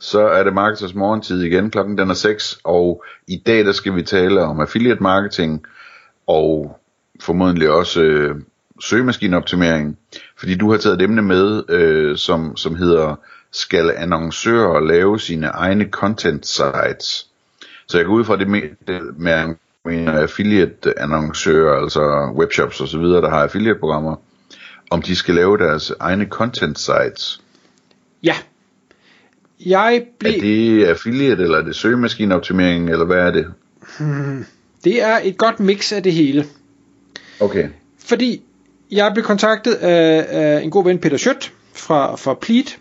Så er det Marketers Morgentid igen, klokken den er 6, og i dag der skal vi tale om affiliate marketing og formodentlig også søgemaskineoptimering, fordi du har taget et emne med, som hedder, skal annoncører lave sine egne content sites? Så jeg går ud fra det med affiliate annoncører, altså webshops osv., der har affiliate programmer, om de skal lave deres egne content sites. Ja. Er det affiliate, eller er det søgemaskineoptimering, eller hvad er det? Det er et godt mix af det hele. Okay. Fordi jeg blev kontaktet af en god ven, Peter Schøt, fra Pleat,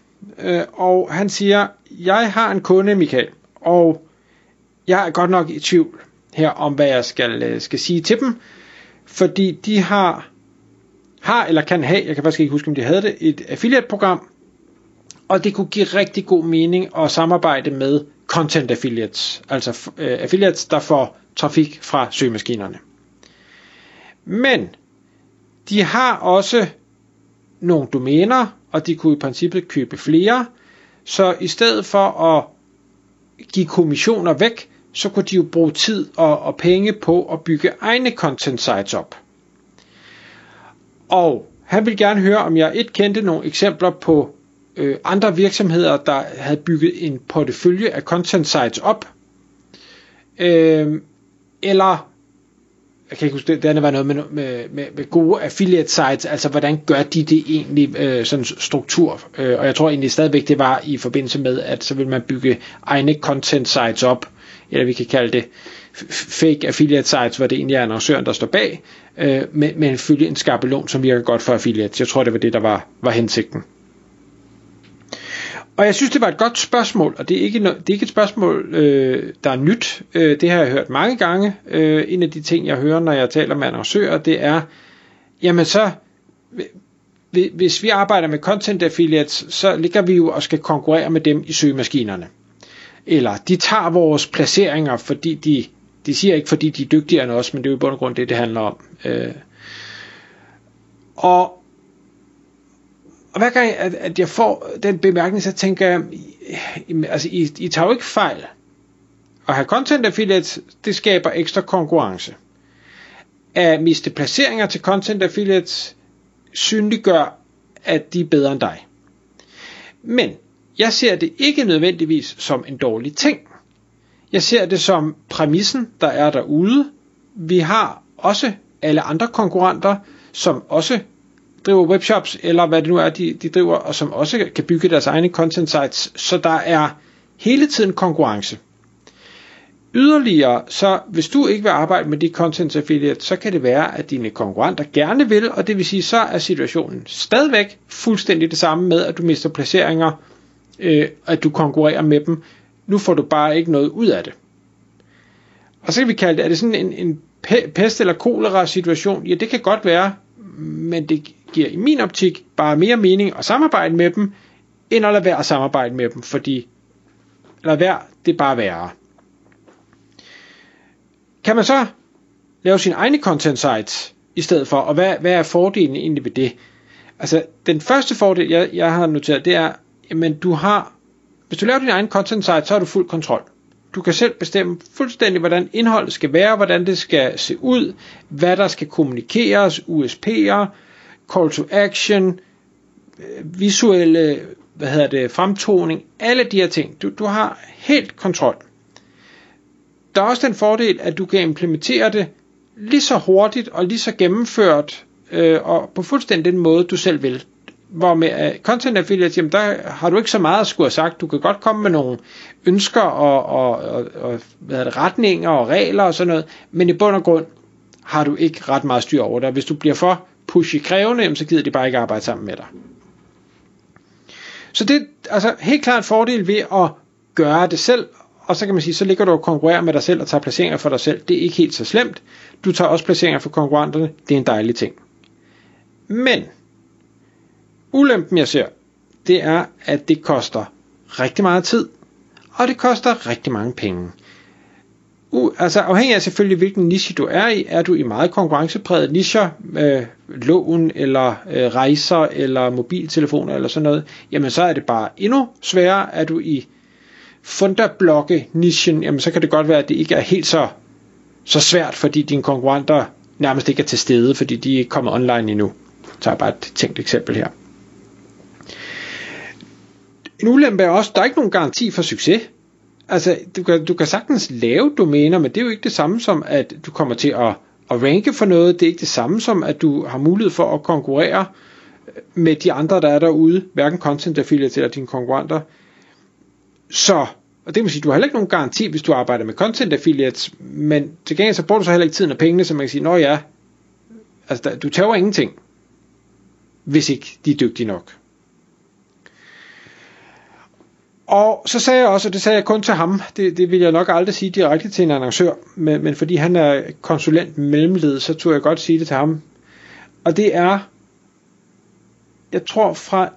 og han siger, jeg har en kunde, Mikael, og jeg er godt nok i tvivl her om, hvad jeg skal sige til dem, fordi de har eller kan have, jeg kan faktisk ikke huske, om de havde det, et affiliate-program, og det kunne give rigtig god mening at samarbejde med content affiliates, altså affiliates, der får trafik fra søgemaskinerne. Men de har også nogle domæner, og de kunne i princippet købe flere, så i stedet for at give kommissioner væk, så kunne de jo bruge tid og penge på at bygge egne content sites op. Og han ville gerne høre, om jeg kendte nogle eksempler på andre virksomheder, der havde bygget en portefølje af content sites op, eller jeg kan ikke huske, det andet var noget med gode affiliate sites, altså hvordan gør de det egentlig, sådan struktur, og jeg tror egentlig stadigvæk det var i forbindelse med, at så vil man bygge egne content sites op, eller vi kan kalde det fake affiliate sites, hvor det egentlig er annoncøren, der står bag, men følge en skabelon, som virker godt for affiliates. Jeg tror det var det, der var hensigten. Og jeg synes, det var et godt spørgsmål, og det er ikke et spørgsmål, der er nyt. Det har jeg hørt mange gange. En af de ting, jeg hører, når jeg taler med annoncører, det er, jamen så, hvis vi arbejder med content affiliates, så ligger vi jo og skal konkurrere med dem i søgemaskinerne. Eller de tager vores placeringer, fordi de siger ikke, fordi de er dygtigere end os, men det er jo i bund og grund det handler om. Og hver gang, at jeg får den bemærkning, så tænker jeg, altså, I tager jo ikke fejl. At have content affiliates, det skaber ekstra konkurrence. At miste placeringer til content affiliates, synliggør, at de er bedre end dig. Men jeg ser det ikke nødvendigvis som en dårlig ting. Jeg ser det som præmissen, der er derude. Vi har også alle andre konkurrenter, som også driver webshops, eller hvad det nu er, de driver, og som også kan bygge deres egne content sites, så der er hele tiden konkurrence. Yderligere, så hvis du ikke vil arbejde med de content affiliates, så kan det være, at dine konkurrenter gerne vil, og det vil sige, så er situationen stadigvæk fuldstændig det samme med, at du mister placeringer, at du konkurrerer med dem. Nu får du bare ikke noget ud af det. Og så kan vi kalde det, er det sådan en pest eller kolera situation? Ja, det kan godt være, men det giver i min optik bare mere mening at samarbejde med dem, end at lade være at samarbejde med dem, fordi lade være, det er bare værre. Kan man så lave sine egne content sites i stedet for, og hvad er fordelen egentlig ved det? Altså, den første fordel, jeg har noteret, det er, jamen, hvis du laver din egen content site, så har du fuld kontrol. Du kan selv bestemme fuldstændig, hvordan indholdet skal være, hvordan det skal se ud, hvad der skal kommunikeres, USP'er, call to action, visuelle, fremtoning, alle de her ting. Du har helt kontrol. Der er også den fordel, at du kan implementere det lige så hurtigt og lige så gennemført, og på fuldstændig den måde, du selv vil. Hvor med content affiliates, jamen der har du ikke så meget at skulle have sagt. Du kan godt komme med nogle ønsker og retninger og regler og sådan noget, men i bund og grund har du ikke ret meget styr over dig. Hvis du bliver for pushy-krævende, så gider de bare ikke arbejde sammen med dig. Så det er altså helt klart en fordel ved at gøre det selv Og så kan man sige, så ligger du og konkurrerer med dig selv og tager placeringer for dig selv. Det er ikke helt så slemt. Du tager også placeringer for konkurrenterne. Det er en dejlig ting. Men ulempen jeg ser, det er, at det koster rigtig meget tid, og det koster rigtig mange penge. Altså afhængig af selvfølgelig hvilken niche du er i, er du i meget konkurrencepræget nicher, lån eller rejser eller mobiltelefoner eller sådan noget, jamen så er det bare endnu sværere. Er du i funderblokke nichen, jamen så kan det godt være, at det ikke er helt så svært, fordi dine konkurrenter nærmest ikke er til stede, fordi de er ikke kommet online endnu. Så er bare et tænkt eksempel her. En ulempe er også, der er ikke nogen garanti for succes. Altså, du kan sagtens lave domæner, men det er jo ikke det samme som, at du kommer til at ranke for noget. Det er ikke det samme som, at du har mulighed for at konkurrere med de andre, der er derude. Hverken content affiliates eller dine konkurrenter. Så, og det vil sige, du har heller ikke nogen garanti, hvis du arbejder med content affiliates, men til gengæld så bruger du så heller ikke tiden og pengene, så man kan sige, nå ja, altså du tager ingenting, hvis ikke de er dygtige nok. Og så sagde jeg også, og det sagde jeg kun til ham, det vil jeg nok aldrig sige direkte til en annoncør, men fordi han er konsulent mellemled, så turde jeg godt sige det til ham. Og det er, jeg tror fra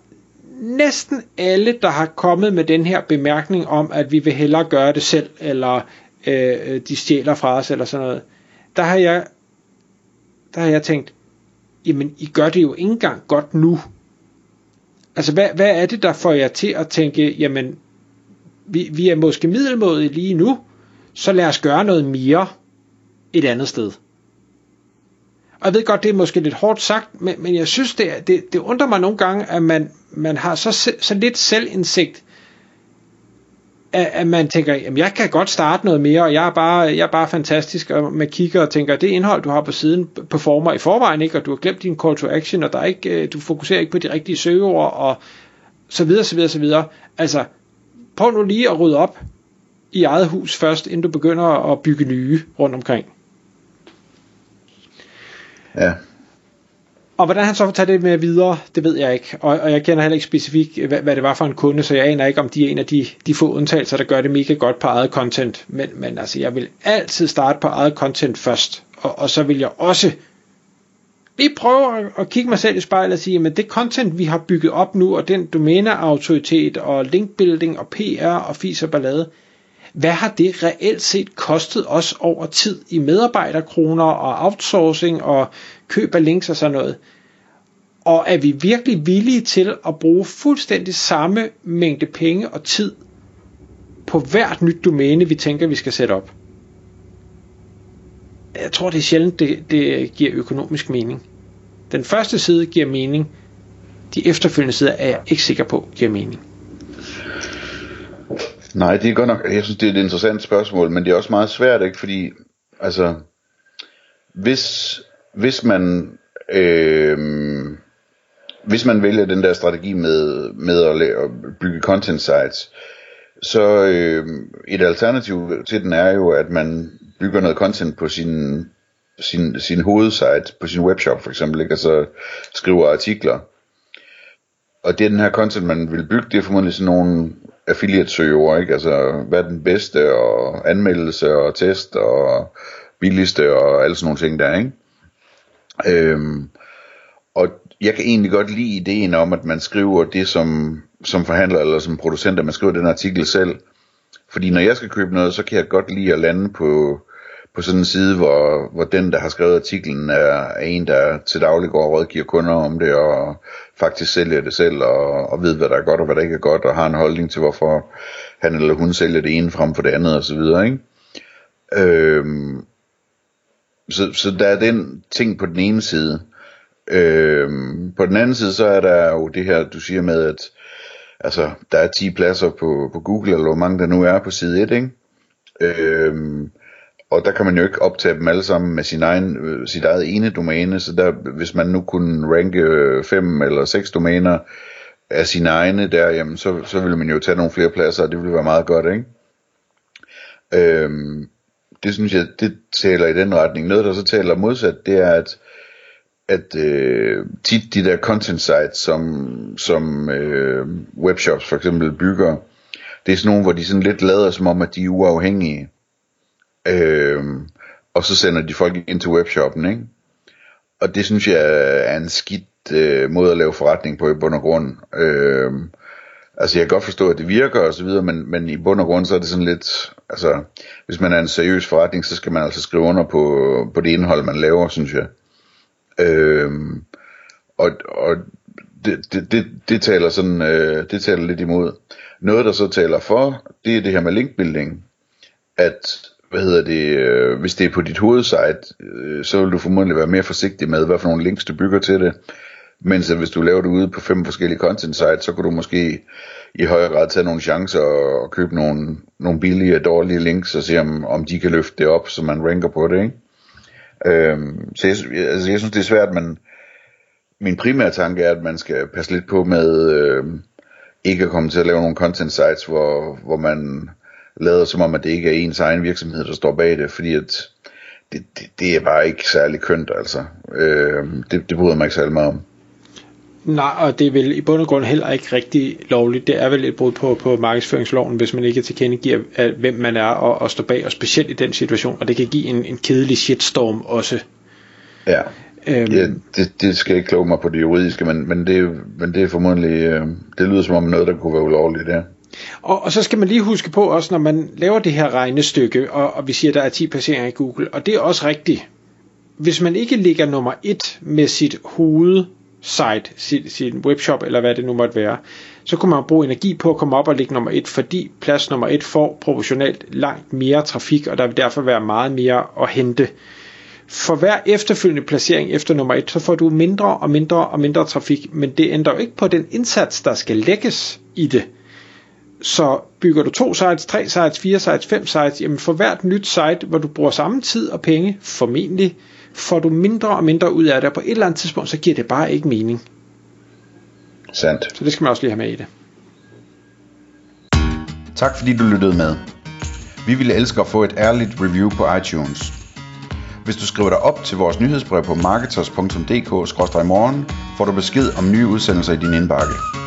næsten alle, der har kommet med den her bemærkning om, at vi vil hellere gøre det selv, eller de stjæler fra os, eller sådan noget, der har jeg tænkt, jamen I gør det jo ikke engang godt nu. Altså hvad er det, der får jer til at tænke, jamen vi er måske middelmådige lige nu, så lad os gøre noget mere et andet sted. Og jeg ved godt, det er måske lidt hårdt sagt, men jeg synes, det undrer mig nogle gange, at man har så lidt selvindsigt, at man tænker, jamen jeg kan godt starte noget mere, og jeg er bare fantastisk, og man kigger og tænker, det indhold, du har på siden, performer i forvejen ikke, og du har glemt din call to action, og der er ikke, du fokuserer ikke på de rigtige søgeord, og så videre, så videre, så videre. Altså, prøv nu lige at rydde op i eget hus først, inden du begynder at bygge nye rundt omkring. Ja. Og hvordan han så får taget det med videre, det ved jeg ikke. Og jeg kender heller ikke specifikt, hvad det var for en kunde, så jeg aner ikke, om de er en af de få undtagelser, der gør det mega godt på eget content. Men altså, jeg vil altid starte på eget content først. Og så vil jeg også lige prøve at kigge mig selv i spejlet og sige, men det content, vi har bygget op nu, og den domæneautoritet, og linkbuilding, og PR, og fis og ballade, hvad har det reelt set kostet os over tid i medarbejderkroner og outsourcing og køb af links og sådan noget? Og er vi virkelig villige til at bruge fuldstændig samme mængde penge og tid på hvert nyt domæne, vi tænker, vi skal sætte op? Jeg tror, det er sjældent, det giver økonomisk mening. Den første side giver mening. De efterfølgende sider er jeg ikke sikker på giver mening. Nej, det er godt nok, jeg synes det er et interessant spørgsmål, men det er også meget svært, ikke? Fordi altså, hvis man vælger den der strategi med at bygge content sites, så et alternativ til den er jo, at man bygger noget content på sin hovedsite, på sin webshop for eksempel, ikke? Og så skriver artikler. Og det er den her content, man vil bygge, det er formodentlig sådan nogle affiliate-søger, ikke? Altså, hvad er den bedste, og anmeldelse, og test, og billigste, og alle sådan nogle ting der, ikke? Og jeg kan egentlig godt lide ideen om, at man skriver det som forhandler, eller som producenter, man skriver den artikel selv. Fordi når jeg skal købe noget, så kan jeg godt lide at lande på sådan en side, hvor den, der har skrevet artiklen, er en, der til daglig går og rådgiver kunder om det, og faktisk sælger det selv, og ved, hvad der er godt, og hvad der ikke er godt, og har en holdning til, hvorfor han eller hun sælger det ene frem for det andet, osv. Så der er den ting på den ene side. På den anden side, så er der jo det her, du siger med, at altså, der er 10 pladser på Google, eller hvor mange der nu er på side 1, ikke? Og der kan man jo ikke optage dem alle sammen med sit eget ene domæne, så der, hvis man nu kunne ranke 5 eller 6 domæner af sine egne der, jamen så ville man jo tage nogle flere pladser, og det ville være meget godt, ikke? Det synes jeg, det taler i den retning. Noget, der så taler modsat, det er, at tit de der content sites, som webshops for eksempel bygger, Det er sådan nogle, hvor de sådan lidt lader som om, at de er uafhængige. Og så sender de folk ind til webshoppen, ikke? Og det synes jeg er en skidt måde at lave forretning på i bund og grund. Altså jeg kan godt forstå, at det virker og så videre, men i bund og grund så er det sådan lidt, altså hvis man er en seriøs forretning, så skal man altså skrive under på det indhold, man laver, synes jeg. Og det taler sådan, det taler lidt imod. Noget der så taler for, det er det her med linkbuilding, at hvis det er på dit hovedsite, så vil du formodentlig være mere forsigtig med, hvad for nogle links du bygger til det. Mens hvis du laver det ude på 5 forskellige content sites, så kan du måske i højere grad tage nogle chancer og købe nogle billige og dårlige links og se om de kan løfte det op, så man ranker på det, ikke? Så jeg synes det er svært, men min primære tanke er, at man skal passe lidt på med ikke at komme til at lave nogle content sites, hvor man lader som om, at det ikke er ens egen virksomhed, der står bag det, fordi at det er bare ikke særlig kønt, altså. Det bryder mig ikke særlig meget om. Nej, og det er vel i bund og grund heller ikke rigtig lovligt. Det er vel et brud på markedsføringsloven, hvis man ikke tilkendegiver, hvem man er og står bag, og specielt i den situation, og det kan give en kedelig shitstorm også. Ja, det skal jeg ikke kloge mig på det juridiske, men det er formodentlig, det lyder som om noget, der kunne være ulovligt, ja. Og så skal man lige huske på også, når man laver det her regnestykke, og vi siger, at der er 10 placeringer i Google, og det er også rigtigt. Hvis man ikke ligger nummer 1 med sit hovedsite, sin webshop eller hvad det nu måtte være, så kunne man bruge energi på at komme op og ligge nummer 1, fordi plads nummer 1 får proportionelt langt mere trafik, og der vil derfor være meget mere at hente. For hver efterfølgende placering efter nummer 1, så får du mindre og mindre og mindre trafik, men det ændrer jo ikke på den indsats, der skal lægges i det. Så bygger du 2 sites, 3 sites, 4 sites, 5 sites, jamen for hvert nyt site, hvor du bruger samme tid og penge, formentlig, får du mindre og mindre ud af det, og på et eller andet tidspunkt, så giver det bare ikke mening. Sandt. Så det skal man også lige have med i det. Tak fordi du lyttede med. Vi ville elske at få et ærligt review på iTunes. Hvis du skriver dig op til vores nyhedsbrev på marketers.dk/morgen, får du besked om nye udsendelser i din indbakke.